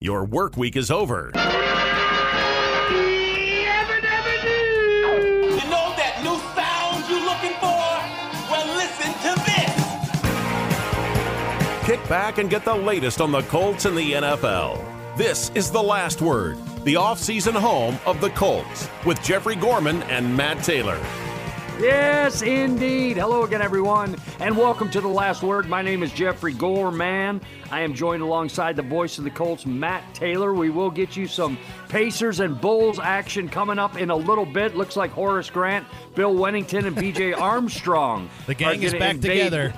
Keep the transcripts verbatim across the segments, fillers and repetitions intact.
Your work week is over. You know that new sound you're looking for? Well, listen to this. Kick back and get the latest on the Colts and the N F L. This is The Last Word, the off-season home of the Colts, with Jeffrey Gorman and Matt Taylor. Yes, indeed. Hello again, everyone, and welcome to The Last Word. My name is Jeffrey Gorman. I am joined alongside the voice of the Colts, Matt Taylor. We will get you some Pacers and Bulls action coming up in a little bit. Looks like Horace Grant, Bill Wennington, and B J. Armstrong. The gang is back invade, together.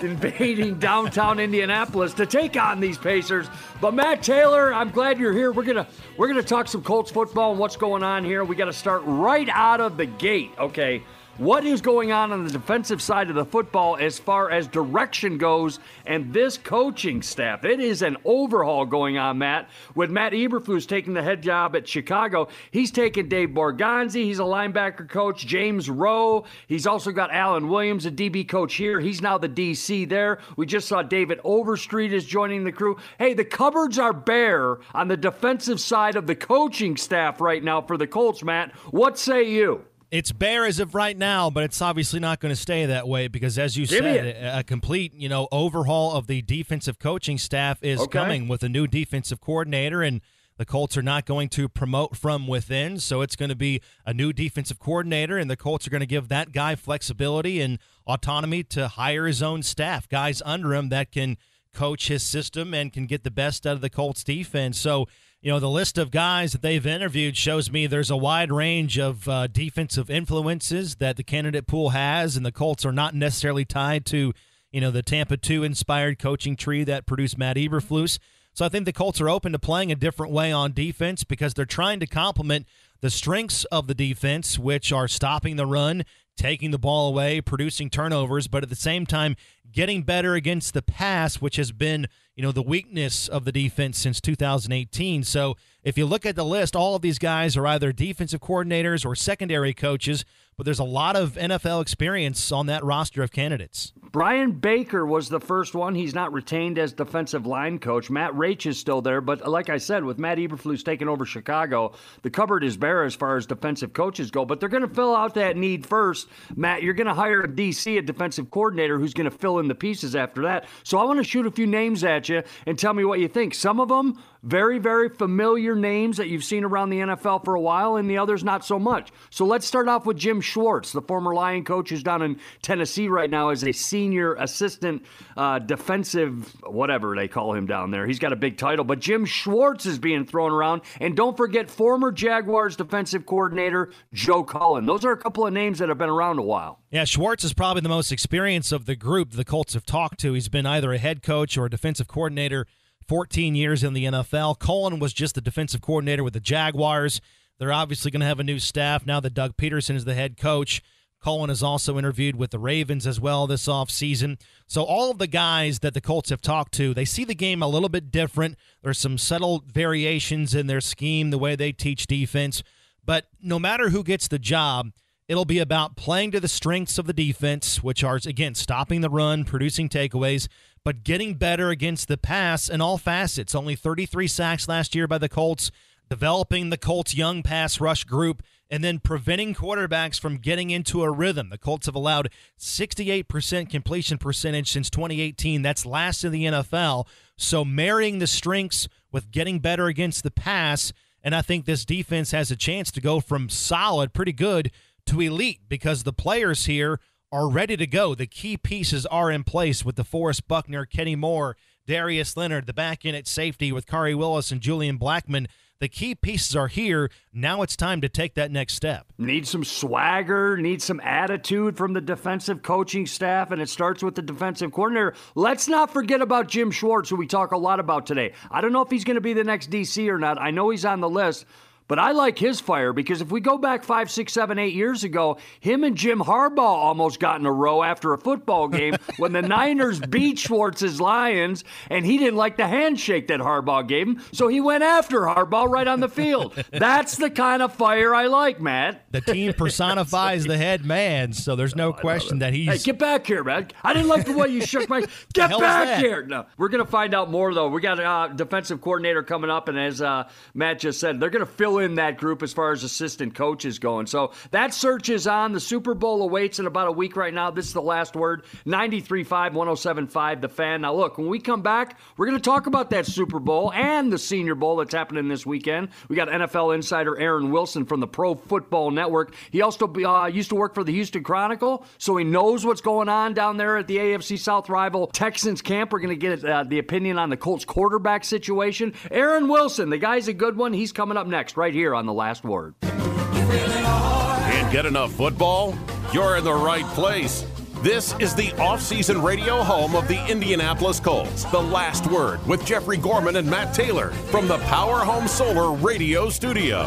invading downtown Indianapolis to take on these Pacers. But Matt Taylor, I'm glad you're here. We're gonna we're gonna talk some Colts football and what's going on here. We got to start right out of the gate. Okay, what is going on on the defensive side of the football as far as direction goes and this coaching staff? It is an overhaul going on, Matt, with Matt Eberflus taking the head job at Chicago. He's taken Dave Borgonzi. He's a linebacker coach. James Rowe. He's also got Alan Williams, a D B coach here. He's now the D C there. We just saw David Overstreet is joining the crew. Hey, the cupboards are bare on the defensive side of the coaching staff right now for the Colts, Matt. What say you? It's bare as of right now, but it's obviously not going to stay that way because, as you said, a, a complete, you know, overhaul of the defensive coaching staff is okay. coming with a new defensive coordinator, and the Colts are not going to promote from within, so it's going to be a new defensive coordinator, and the Colts are going to give that guy flexibility and autonomy to hire his own staff, guys under him that can coach his system and can get the best out of the Colts defense. So, you know, the list of guys that they've interviewed shows me there's a wide range of uh, defensive influences that the candidate pool has, and the Colts are not necessarily tied to, you know, the Tampa two-inspired coaching tree that produced Matt Eberflus. So I think the Colts are open to playing a different way on defense because they're trying to complement the strengths of the defense, which are stopping the run, taking the ball away, producing turnovers, but at the same time getting better against the pass, which has been, you know, the weakness of the defense since two thousand eighteen. So if you look at the list, all of these guys are either defensive coordinators or secondary coaches, but there's a lot of N F L experience on that roster of candidates. Brian Baker was the first one. He's not retained as defensive line coach. Matt Raich is still there, but like I said, with Matt Eberflus taking over Chicago, the cupboard is bare as far as defensive coaches go, but they're going to fill out that need first. Matt, you're going to hire a D C, a defensive coordinator, who's going to fill in the pieces after that. So I want to shoot a few names at you and tell me what you think. Some of them very, very familiar names that you've seen around the N F L for a while, and the others not so much. So let's start off with Jim Schwartz, the former Lion coach who's down in Tennessee right now as a senior assistant uh, defensive, whatever they call him down there. He's got a big title, but Jim Schwartz is being thrown around. And don't forget former Jaguars defensive coordinator Joe Cullen. Those are a couple of names that have been around a while. Yeah, Schwartz is probably the most experienced of the group the Colts have talked to. He's been either a head coach or a defensive coordinator fourteen years in the N F L. Cullen was just the defensive coordinator with the Jaguars. They're obviously going to have a new staff now that Doug Peterson is the head coach. Cullen is also interviewed with the Ravens as well this offseason. So all of the guys that the Colts have talked to, they see the game a little bit different. There's some subtle variations in their scheme, the way they teach defense. But no matter who gets the job, it'll be about playing to the strengths of the defense, which are, again, stopping the run, producing takeaways, but getting better against the pass in all facets. Only thirty-three sacks last year by the Colts, developing the Colts' young pass rush group, and then preventing quarterbacks from getting into a rhythm. The Colts have allowed sixty-eight percent completion percentage since twenty eighteen. That's last in the N F L. So marrying the strengths with getting better against the pass, and I think this defense has a chance to go from solid, pretty good, to elite because the players here are ready to go. The key pieces are in place with the Forrest Buckner, Kenny Moore, Darius Leonard, the back end at safety with Kari Willis and Julian Blackman. The key pieces are here. Now it's time to take that next step. Need some swagger, need some attitude from the defensive coaching staff, and it starts with the defensive coordinator. Let's not forget about Jim Schwartz, who we talk a lot about today. I don't know if he's going to be the next D C or not. I know he's on the list. But I like his fire because if we go back five, six, seven, eight years ago, him and Jim Harbaugh almost got in a row after a football game when the Niners beat Schwartz's Lions, and he didn't like the handshake that Harbaugh gave him, so he went after Harbaugh right on the field. That's the kind of fire I like, Matt. The team personifies the head man, so there's no, no question that. that he's... Hey, get back here, man. I didn't like the way you shook my... Get back here! No, we're going to find out more, though. We got a uh, defensive coordinator coming up, and as uh, Matt just said, they're going to fill in that group as far as assistant coaches going. So that search is on. The Super Bowl awaits in about a week right now. This is The Last Word, ninety-three point five, one oh seven point five, The Fan. Now, look, when we come back, we're going to talk about that Super Bowl and the Senior Bowl that's happening this weekend. We got N F L insider Aaron Wilson from the Pro Football Network. He also uh, used to work for the Houston Chronicle, so he knows what's going on down there at the A F C South rival Texans camp. We're going to get uh, the opinion on the Colts quarterback situation. Aaron Wilson, the guy's a good one. He's coming up next right here on The Last Word. Can't get enough football? You're in the right place. This is the off-season radio home of the Indianapolis Colts. The Last Word with Jeffrey Gorman and Matt Taylor from the Power Home Solar Radio Studio.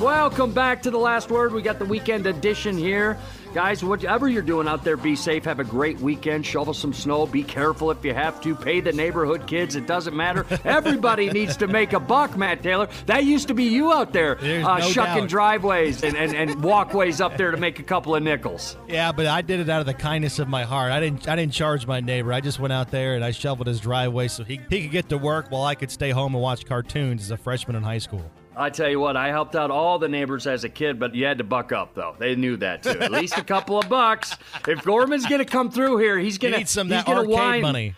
Welcome back to The Last Word. We got the weekend edition here. Guys, whatever you're doing out there, be safe. Have a great weekend. Shovel some snow. Be careful if you have to. Pay the neighborhood kids. It doesn't matter. Everybody needs to make a buck, Matt Taylor. That used to be you out there uh, no shucking doubt. driveways and, and, and walkways up there to make a couple of nickels. Yeah, but I did it out of the kindness of my heart. I didn't I didn't charge my neighbor. I just went out there and I shoveled his driveway so he, he could get to work while I could stay home and watch cartoons as a freshman in high school. I tell you what, I helped out all the neighbors as a kid, but you had to buck up, though. They knew that, too. At least a couple of bucks. If Gorman's going to come through here, he's going to need some that arcade whine. money.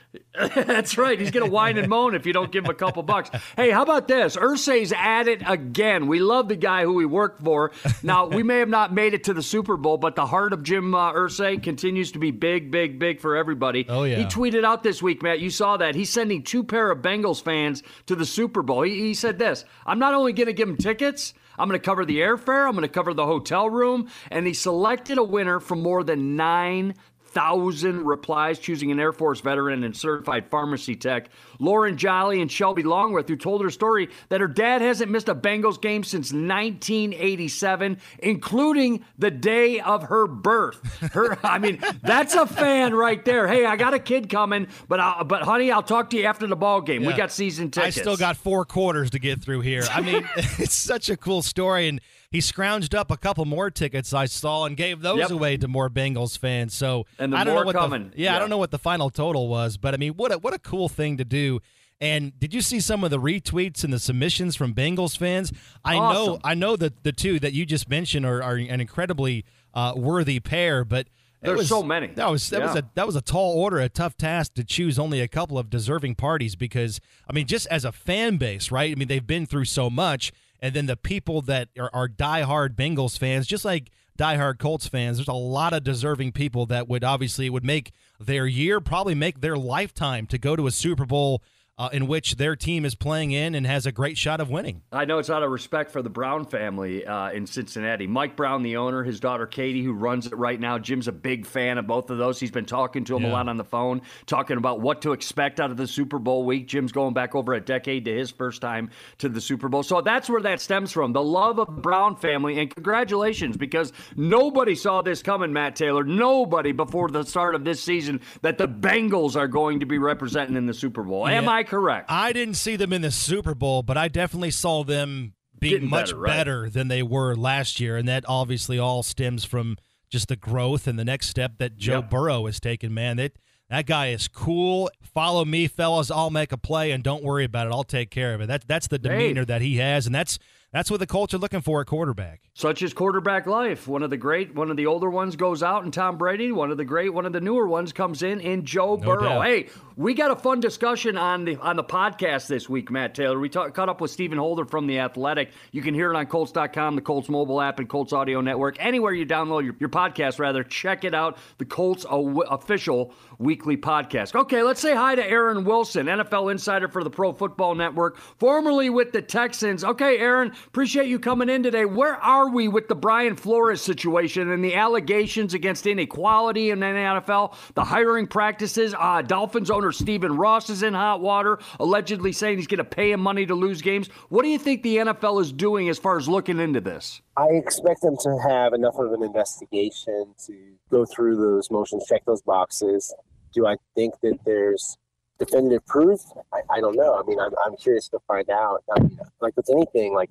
That's right. He's going to whine and moan if you don't give him a couple bucks. Hey, how about this? Irsay's at it again. We love the guy who we worked for. Now, we may have not made it to the Super Bowl, but the heart of Jim uh, Irsay continues to be big, big, big for everybody. Oh, yeah. He tweeted out this week, Matt. You saw that. He's sending two pair of Bengals fans to the Super Bowl. He, he said this, I'm not only getting to give him tickets, I'm going to cover the airfare, I'm going to cover the hotel room, and he selected a winner from more than nine thousand replies, choosing an Air Force veteran and certified pharmacy tech, Lauren Jolly and Shelby Longworth, who told her story that her dad hasn't missed a Bengals game since nineteen eighty-seven, including the day of her birth. Her, I mean, that's a fan right there. Hey, I got a kid coming, but I'll, but honey, I'll talk to you after the ball game. Yeah. We got season tickets. I still got four quarters to get through here. I mean, it's such a cool story, and he scrounged up a couple more tickets I saw and gave those yep. away to more Bengals fans. So and the I don't more know what coming. The, yeah, yeah, I don't know what the final total was, but I mean, what a, what a cool thing to do. And did you see some of the retweets and the submissions from Bengals fans? I awesome. know, I know that the two that you just mentioned are, are an incredibly uh, worthy pair, but there's was, so many. That was that yeah. was a that was a tall order, a tough task to choose only a couple of deserving parties because I mean, just as a fan base, right? I mean, they've been through so much. And then the people that are, are diehard Bengals fans, just like diehard Colts fans, there's a lot of deserving people that would obviously would make their year, probably make their lifetime to go to a Super Bowl uh, in which their team is playing in and has a great shot of winning. I know it's out of respect for the Brown family uh, in Cincinnati. Mike Brown, the owner, his daughter Katie, who runs it right now. Jim's a big fan of both of those. He's been talking to him yeah. a lot on the phone, talking about what to expect out of the Super Bowl week. Jim's going back over a decade to his first time to the Super Bowl. So that's where that stems from, the love of the Brown family. And congratulations, because nobody saw this coming, Matt Taylor. Nobody before the start of this season that the Bengals are going to be representing in the Super Bowl. Yeah. Am I correct? I didn't see them in the Super Bowl, but I definitely saw them being Getting much better, right? better than they were last year. And that obviously all stems from just the growth and the next step that Joe yep. Burrow has taken, man. That that guy is cool. Follow me, fellas. I'll make a play, and don't worry about it. I'll take care of it. That, that's the demeanor hey. that he has, and that's that's what the Colts are looking for, a quarterback. Such is quarterback life. One of the great, one of the older ones goes out in Tom Brady. One of the great, one of the newer ones comes in in Joe no Burrow. Doubt. Hey, we got a fun discussion on the on the podcast this week, Matt Taylor. We talk, caught up with Stephen Holder from The Athletic. You can hear it on Colts dot com, the Colts mobile app, and Colts Audio Network. Anywhere you download your, your podcast, rather, check it out, the Colts o- official weekly podcast. Okay, let's say hi to Aaron Wilson, N F L insider for the Pro Football Network, formerly with the Texans. Okay, Aaron, Appreciate you coming in today. Where are we with the Brian Flores situation and the allegations against inequality in the N F L, the hiring practices? Uh, Dolphins owner Stephen Ross is in hot water, allegedly saying he's going to pay him money to lose games. What do you think the N F L is doing as far as looking into this? I expect them to have enough of an investigation to go through those motions, check those boxes. Do I think that there's definitive proof? I, I don't know. I mean, I'm, I'm curious to find out. I mean, like with anything, like,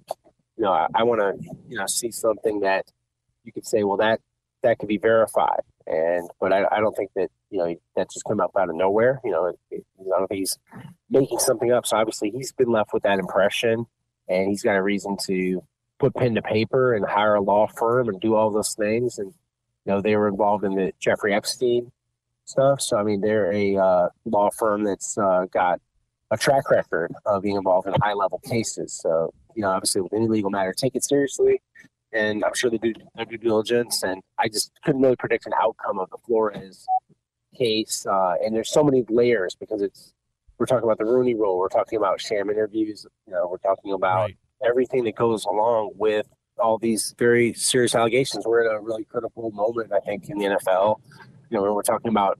you know, I, I want to, you know, see something that you could say, well, that that could be verified. And but I, I don't think that, you know, that just come up out of nowhere. You know, it, it, I don't think he's making something up. So obviously he's been left with that impression, and he's got a reason to put pen to paper and hire a law firm and do all those things. And, you know, they were involved in the Jeffrey Epstein stuff. So, I mean, they're a uh, law firm that's uh, got a track record of being involved in high-level cases. So, you know, obviously with any legal matter, take it seriously. And I'm sure they do their due diligence. And I just couldn't really predict an outcome of the Flores case. Uh, and there's so many layers because it's we're talking about the Rooney Rule. We're talking about sham interviews. You know, we're talking about right. everything that goes along with all these very serious allegations. We're in a really critical moment, I think, in the N F L. You know, when we're talking about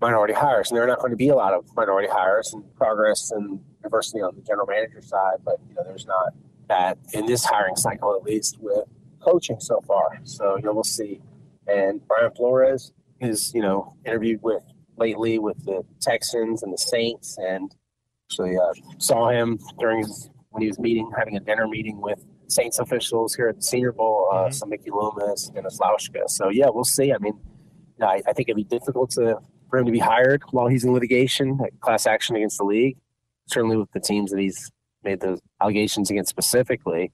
minority hires, and there are not going to be a lot of minority hires and progress and diversity on the general manager side, but, you know, there's not that in this hiring cycle, at least with coaching so far. So, you know, we'll see. And Brian Flores is, you know, interviewed with lately with the Texans and the Saints, and actually uh, saw him during his, when he was meeting, having a dinner meeting with Saints officials here at the Senior Bowl, uh, mm-hmm. some Mickey Loomis and Aslaushka. So, yeah, we'll see. I mean, No, I, I think it'd be difficult to, for him to be hired while he's in litigation, like class action against the league, certainly with the teams that he's made those allegations against specifically.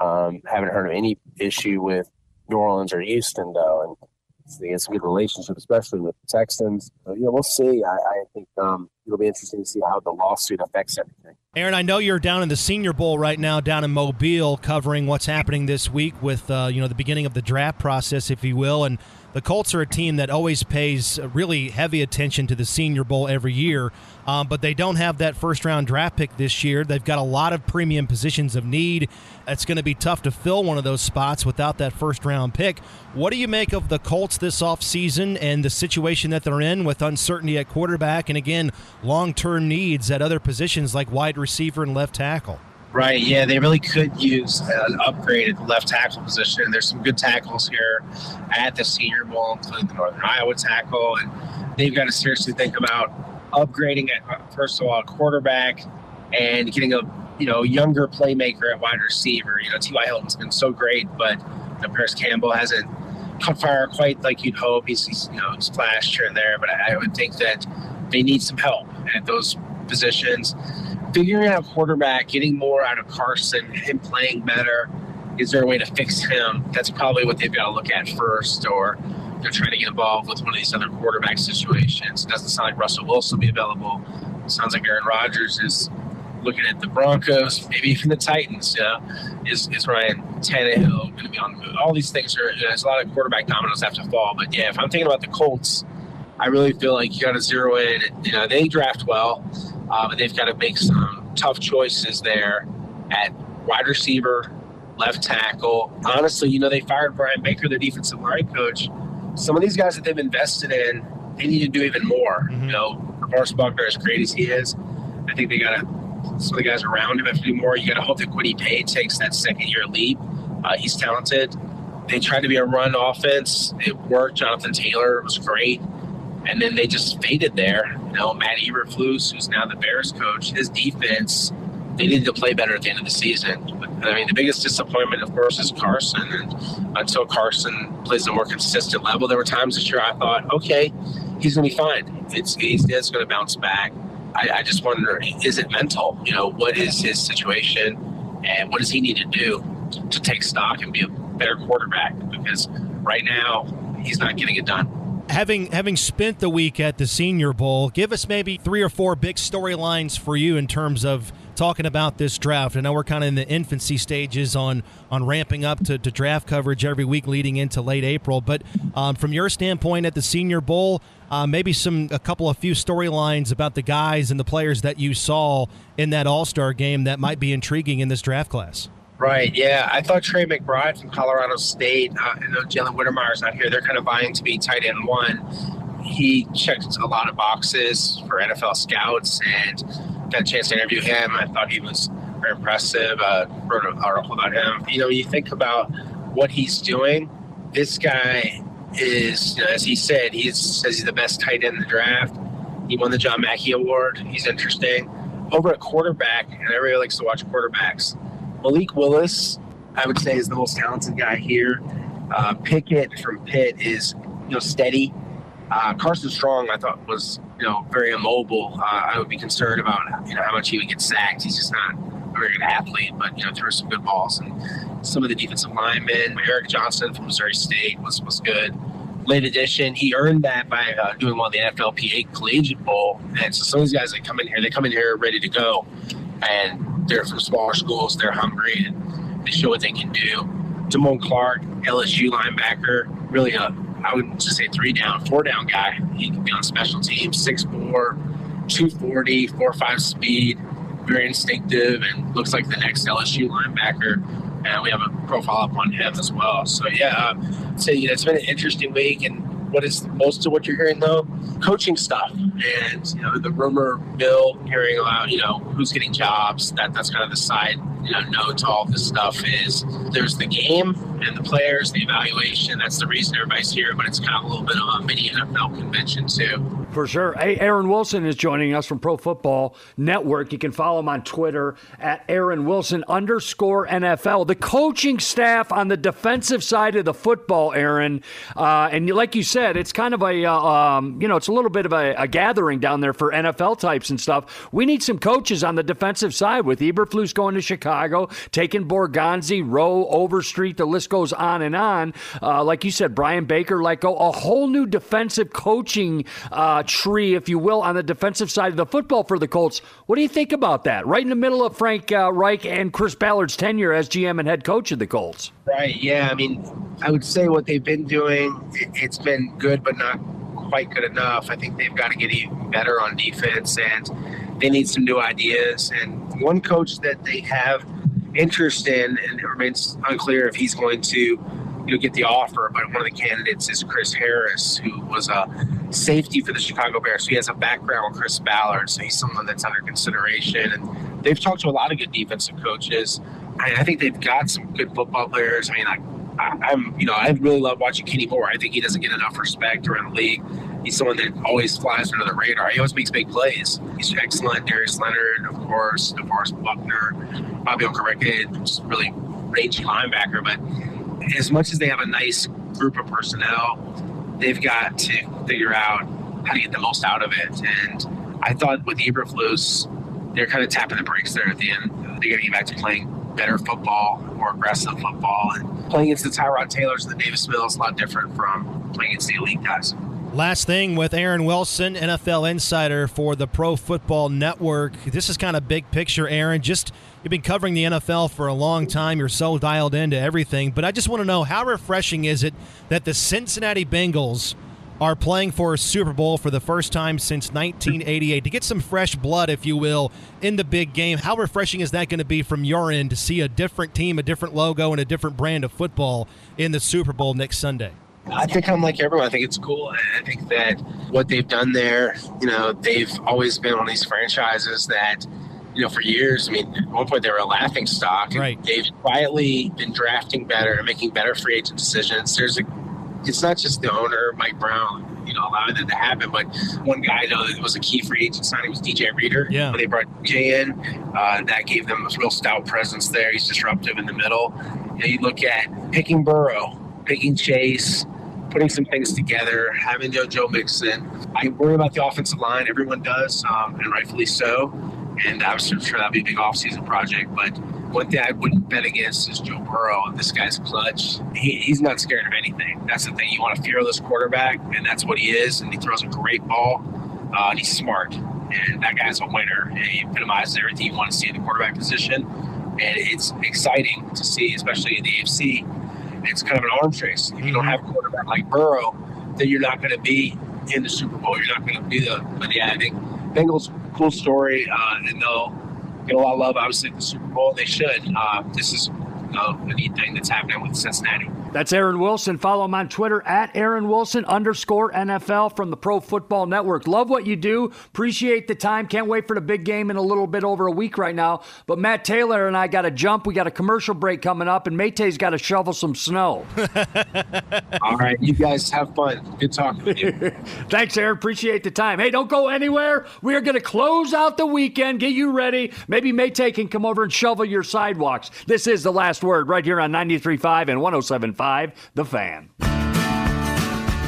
Um, haven't heard of any issue with New Orleans or Houston, though, and he has some good relationship, especially with the Texans. So, you know, we'll see. I, I think um, it'll be interesting to see how the lawsuit affects everything. Aaron, I know you're down in the Senior Bowl right now, down in Mobile, covering what's happening this week with uh, you know, the beginning of the draft process, if you will, and the Colts are a team that always pays really heavy attention to the Senior Bowl every year, um, but they don't have that first-round draft pick this year. They've got a lot of premium positions of need. It's going to be tough to fill one of those spots without that first-round pick. What do you make of the Colts this offseason and the situation that they're in with uncertainty at quarterback and, again, long-term needs at other positions like wide receiver and left tackle? Right, yeah, they really could use an upgrade at the left tackle position. There's some good tackles here at the Senior Bowl, including the Northern Iowa tackle, and they've got to seriously think about upgrading at, first of all, quarterback and getting a, you know, younger playmaker at wide receiver. You know, T Y. Hilton's been so great, but you know, Paris Campbell hasn't come far quite like you'd hope. He's, he's, you know, splashed here and there, but I, I would think that they need some help at those positions. Figuring out quarterback, getting more out of Carson, him playing better. Is there a way to fix him? That's probably what they've got to look at first, or they're trying to get involved with one of these other quarterback situations. It doesn't sound like Russell Wilson will be available. It sounds like Aaron Rodgers is looking at the Broncos, maybe even the Titans. You know? Is is Ryan Tannehill going to be on the move? All these things are, you know, there's a lot of quarterback dominoes have to fall. But, yeah, if I'm thinking about the Colts, I really feel like you got to zero in. You know, they draft well. Um, and they've got to make some tough choices there at wide receiver, left tackle. Honestly, you know, they fired Brian Baker, their defensive line coach. Some of these guys that they've invested in, they need to do even more. Mm-hmm. You know, Forrest Buckner, as great as he is, I think they got to – some of the guys around him have to do more. You got to hope that Quiddy Pay takes that second-year leap. Uh, he's talented. They tried to be a run offense. It worked. Jonathan Taylor was great. And then they just faded there. You know, Matt Eberflus, who's now the Bears coach, his defense, they needed to play better at the end of the season. But, I mean, the biggest disappointment, of course, is Carson. And until Carson plays at a more consistent level, there were times this year I thought, okay, he's going to be fine. It's, he's just going to bounce back. I, I just wonder, is it mental? You know, what is his situation? And what does he need to do to take stock and be a better quarterback? Because right now, he's not getting it done. Having having spent the week at the Senior Bowl, give us maybe three or four big storylines for you in terms of talking about this draft. I know we're kind of in the infancy stages on on ramping up to, to draft coverage every week leading into late April. But um, from your standpoint at the Senior Bowl, uh, maybe some a couple of few storylines about the guys and the players that you saw in that All-Star game that might be intriguing in this draft class. Right, yeah. I thought Trey McBride from Colorado State, uh, I know Jalen Whittemeyer's not here, they're kind of vying to be tight end one. He checked a lot of boxes for N F L scouts and got a chance to interview him. I thought he was very impressive. Uh, wrote an article about him. You know, you think about what he's doing, this guy is, you know, as he said, he says he's the best tight end in the draft. He won the John Mackey Award. He's interesting. Over at quarterback, and everybody likes to watch quarterbacks, Malik Willis, I would say, is the most talented guy here. Uh, Pickett from Pitt is, you know, steady. Uh, Carson Strong, I thought, was, you know, very immobile. Uh, I would be concerned about, you know, how much he would get sacked. He's just not a very good athlete, but, you know, threw some good balls. And some of the defensive linemen, Eric Johnson from Missouri State was, was good. Late edition, he earned that by uh, doing well in the N F L P A Collegiate Bowl. And so some of these guys that come in here, they come in here ready to go. And they're from smaller schools. They're hungry, and they show what they can do. Damone Clark, L S U linebacker, really a, I would just say three-down, four-down guy. He can be on special teams, six four, two forty, four five speed, very instinctive, and looks like the next L S U linebacker. And we have a profile up on him as well. So, yeah, um, so, you know, it's been an interesting week. And what is most of what you're hearing, though? Coaching stuff. And, you know, the rumor mill, hearing about, you know, who's getting jobs, that that's kind of the side, you know, note to all this stuff is there's the game and the players, the evaluation. That's the reason everybody's here. But it's kind of a little bit of a mini N F L convention, too. For sure. Hey, Aaron Wilson is joining us from Pro Football Network. You can follow him on Twitter at Aaron Wilson underscore N F L. The coaching staff on the defensive side of the football, Aaron, uh, and like you said, it's kind of a, uh, um, you know, it's a little bit of a, a gathering down there for N F L types and stuff. We need some coaches on the defensive side with Eberflus going to Chicago, taking Borgonzi, Rowe, Overstreet, the list goes on and on. Uh, like you said, Brian Baker, like go, a whole new defensive coaching uh tree, if you will, on the defensive side of the football for the Colts. What do you think about that? Right in the middle of Frank uh, Reich and Chris Ballard's tenure as G M and head coach of the Colts. Right, yeah. I mean, I would say what they've been doing, it's been good but not quite good enough. I think they've got to get even better on defense, and they need some new ideas. And one coach that they have interest in, and it remains unclear if he's going to you know, get the offer, but one of the candidates is Chris Harris, who was a safety for the Chicago Bears. So he has a background with Chris Ballard, so he's someone that's under consideration. And they've talked to a lot of good defensive coaches. I, I think they've got some good football players. I mean, I, I, I'm, you know, I really love watching Kenny Moore. I think he doesn't get enough respect around the league. He's someone that always flies under the radar. He always makes big plays. He's excellent. Darius Leonard, of course, DeForest Buckner, Bobby Okereke, just really rangy linebacker, but as much as they have a nice group of personnel, they've got to figure out how to get the most out of it. And I thought with Eberflus, they're kind of tapping the brakes there at the end. They're going to get back to playing better football, more aggressive football. And playing against the Tyrod Taylors and the Davis Mills is a lot different from playing against the elite guys. Last thing with Aaron Wilson, N F L insider for the Pro Football Network. This is kind of big picture, Aaron. Just you've been covering the N F L for a long time. You're so dialed into everything. But I just want to know, how refreshing is it that the Cincinnati Bengals are playing for a Super Bowl for the first time since nineteen eighty-eight? To get some fresh blood, if you will, in the big game, how refreshing is that going to be from your end to see a different team, a different logo, and a different brand of football in the Super Bowl next Sunday? I think I'm like everyone. I think it's cool. I think that what they've done there, you know, they've always been one of these franchises that, you know, for years, I mean, at one point they were a laughing stock. And right. They've quietly been drafting better and making better free agent decisions. There's a, it's not just the owner, Mike Brown, you know, allowing that to happen. But one guy, I know, that was a key free agent signing was D J Reader. Yeah. When they brought D J in, uh, that gave them a real stout presence there. He's disruptive in the middle. You know, you look at picking Burrow, picking Chase, putting some things together, having JoJo Mixon. I worry about the offensive line. Everyone does, um, and rightfully so. And I'm sure that'll be a big offseason project. But one thing I wouldn't bet against is Joe Burrow. This guy's clutch. He, he's not scared of anything. That's the thing. You want a fearless quarterback, and that's what he is. And he throws a great ball. Uh, and he's smart. And that guy's a winner. And he epitomizes everything you want to see in the quarterback position. And it's exciting to see, especially in the A F C. It's kind of an arms race. If you don't have a quarterback like Burrow, then you're not going to be in the Super Bowl. You're not going to be the – but, yeah, I think Bengals, cool story, uh, and they'll get a lot of love, obviously, at the Super Bowl. They should. Uh, this is of anything that's happening with Cincinnati. That's Aaron Wilson. Follow him on Twitter at Aaron Wilson underscore N F L from the Pro Football Network. Love what you do. Appreciate the time. Can't wait for the big game in a little bit over a week right now. But Matt Taylor and I got to jump. We got a commercial break coming up, and Mate's got to shovel some snow. All right. You guys have fun. Good talking with you. Thanks, Aaron. Appreciate the time. Hey, don't go anywhere. We are going to close out the weekend, get you ready. Maybe Mate can come over and shovel your sidewalks. This is The Last Word right here on ninety-three point five and one oh seven point five The Fan.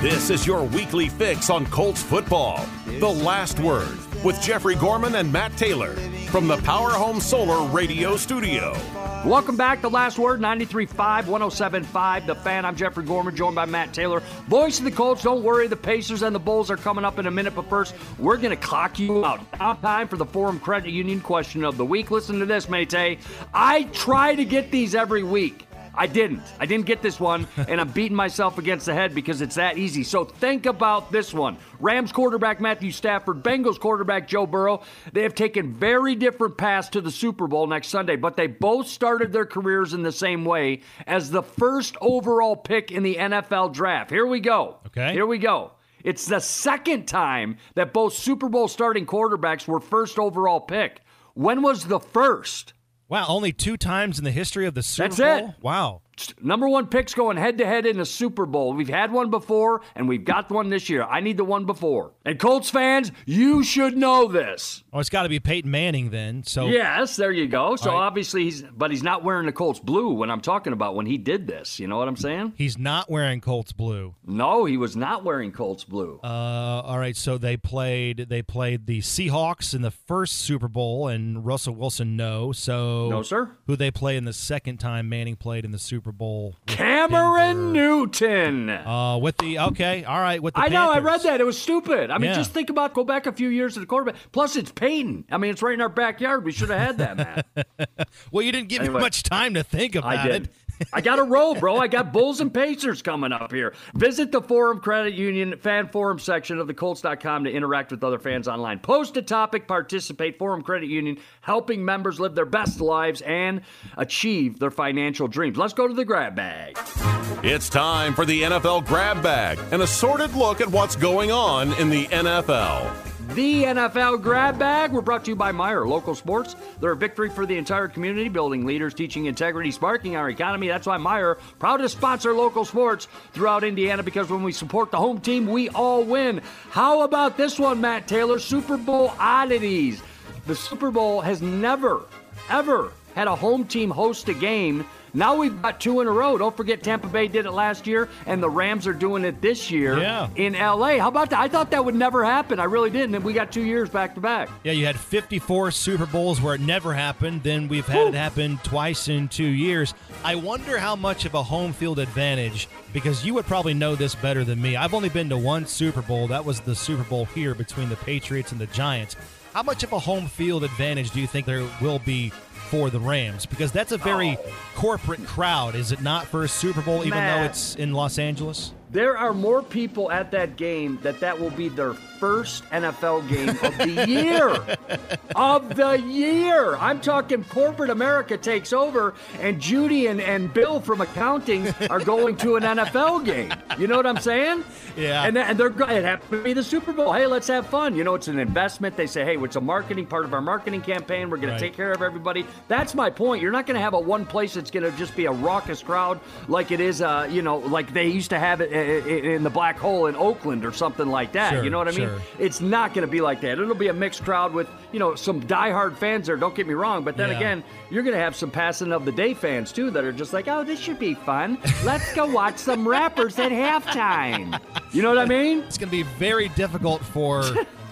This is your weekly fix on Colts football. The Last Word with Jeffrey Gorman and Matt Taylor from the Power Home Solar Radio Studio. Welcome back. The Last Word, ninety-three point five, one oh seven point five. The Fan. I'm Jeffrey Gorman, joined by Matt Taylor. Voice of the Colts, don't worry. The Pacers and the Bulls are coming up in a minute, but first, we're going to clock you out. Now time for the Forum Credit Union question of the week. Listen to this, Mate. I try to get these every week. I didn't. I didn't get this one, and I'm beating myself against the head because it's that easy. So think about this one. Rams quarterback Matthew Stafford, Bengals quarterback Joe Burrow, they have taken very different paths to the Super Bowl next Sunday, but they both started their careers in the same way as the first overall pick in the N F L draft. Here we go. Okay. Here we go. It's the second time that both Super Bowl starting quarterbacks were first overall pick. When was the first? Wow, only two times in the history of the Super Bowl? That's it. Wow. Number one picks going head-to-head in a Super Bowl. We've had one before, and we've got one this year. I need the one before. And Colts fans, you should know this. Oh, it's got to be Peyton Manning then. So yes, there you go. So right. Obviously, he's but he's not wearing the Colts blue when I'm talking about when he did this. You know what I'm saying? He's not wearing Colts blue. No, he was not wearing Colts blue. Uh, all right, so they played they played the Seahawks in the first Super Bowl, and Russell Wilson, no. So no, sir. Who they play in the second time Manning played in the Super Bowl? Cameron Newton. Uh, with the okay, all right. With the I Panthers. know, I read that. It was stupid. I mean, yeah. just think about go back a few years to the quarterback. Plus, it's Peyton. I mean, it's right in our backyard. We should have had that, Matt. Well, you didn't give anyway, me much time to think about I did. it. I got a roll, bro. I got Bulls and Pacers coming up here. Visit the Forum Credit Union fan forum section of the colts dot com to interact with other fans online. Post a topic, participate. Forum Credit Union, helping members live their best lives and achieve their financial dreams. Let's go to the grab bag. It's time for the N F L grab bag, an assorted look at what's going on in the N F L. The N F L Grab Bag. We're brought to you by Meijer Local Sports. They're a victory for the entire community, building leaders, teaching integrity, sparking our economy. That's why Meijer, proud to sponsor local sports throughout Indiana, because when we support the home team, we all win. How about this one, Matt Taylor? Super Bowl oddities. The Super Bowl has never, ever had a home team host a game. Now we've got two in a row. Don't forget Tampa Bay did it last year, and the Rams are doing it this year yeah. in L A. How about that? I thought that would never happen. I really didn't, and we got two years back-to-back. Yeah, you had fifty-four Super Bowls where it never happened. Then we've had Woo. it happen twice in two years. I wonder how much of a home field advantage, because you would probably know this better than me. I've only been to one Super Bowl. That was the Super Bowl here between the Patriots and the Giants. How much of a home field advantage do you think there will be for the Rams, because that's a very oh. corporate crowd, is it not, for a Super Bowl, even Matt, though it's in Los Angeles? There are more people at that game that that will be their first N F L game of the year. Of the year. I'm talking corporate America takes over, and Judy and, and Bill from accounting are going to an N F L game. You know what I'm saying? Yeah. And, and they're it happened to be the Super Bowl. Hey, let's have fun. You know, it's an investment. They say, hey, it's a marketing part of our marketing campaign. We're going right. to take care of everybody. That's my point. You're not going to have a one place that's going to just be a raucous crowd like it is, uh, you know, like they used to have it in the black hole in Oakland or something like that. Sure, you know what I mean? Sure. It's not going to be like that. It'll be a mixed crowd with, you know, some diehard fans there. Don't get me wrong. But then yeah. again, you're going to have some passing of the day fans, too, that are just like, oh, this should be fun. Let's go watch some rappers at halftime. You know what I mean? It's going to be very difficult for...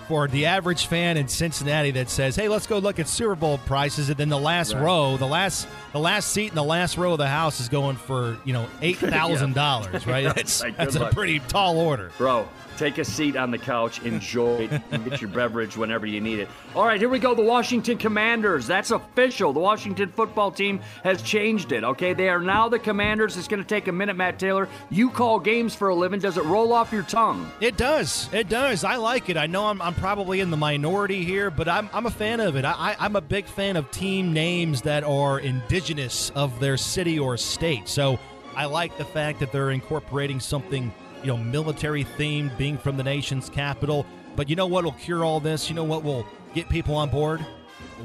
for the average fan in Cincinnati that says, hey, let's go look at Super Bowl prices, and then the last right. row, the last the last seat in the last row of the house is going for, you know, eight thousand dollars, yeah. right? That's, right, that's a luck. pretty tall order. Bro, take a seat on the couch, enjoy it, and get your beverage whenever you need it. All right, here we go, the Washington Commanders. That's official. The Washington football team has changed it, okay? They are now the Commanders. It's going to take a minute, Matt Taylor. You call games for a living. Does it roll off your tongue? It does. It does. I like it. I know I'm, I'm probably in the minority here, but I'm I'm a fan of it. I, I'm a big fan of team names that are indigenous of their city or state. So I like the fact that they're incorporating something, you know, military themed, being from the nation's capital. But you know what will cure all this? You know what will get people on board?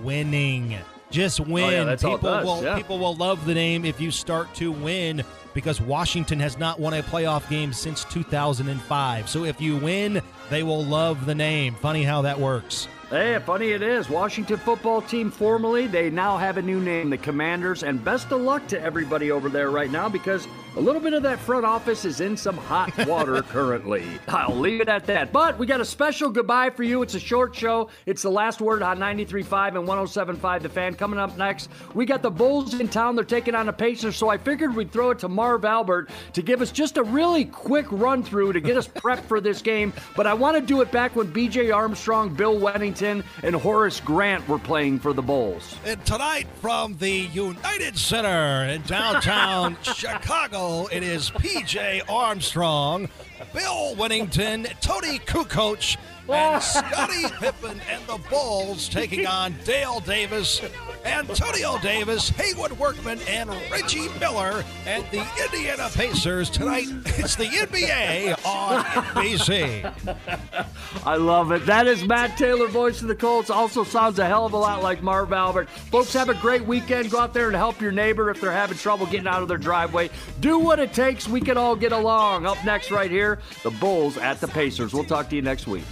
Winning. Just win. Oh, yeah, that's people all it does, will yeah. people will love the name if you start to win, because Washington has not won a playoff game since two thousand five. So if you win, they will love the name. Funny how that works. Hey, funny it is. Washington football team formerly, they now have a new name, the Commanders, and best of luck to everybody over there right now, because a little bit of that front office is in some hot water currently. I'll leave it at that. But we got a special goodbye for you. It's a short show. It's the last word on ninety-three point five and one oh seven point five The Fan. Coming up next, we got the Bulls in town. They're taking on the Pacers, so I figured we'd throw it to Marv Albert to give us just a really quick run through to get us prepped for this game. But I want to do it back when B J. Armstrong, Bill Wennington, and Horace Grant were playing for the Bulls. And tonight from the United Center in downtown Chicago, it is P J. Armstrong, Bill Wennington, Tony Kukoc, and Scottie Pippen, and the Bulls taking on Dale Davis, Antonio Davis, Haywood Workman, and Reggie Miller, and the Indiana Pacers. Tonight, it's the N B A on N B C. I love it. That is Matt Taylor, voice of the Colts. Also sounds a hell of a lot like Marv Albert. Folks, have a great weekend. Go out there and help your neighbor if they're having trouble getting out of their driveway. Do what it takes. We can all get along. Up next right here, the Bulls at the Pacers. We'll talk to you next week.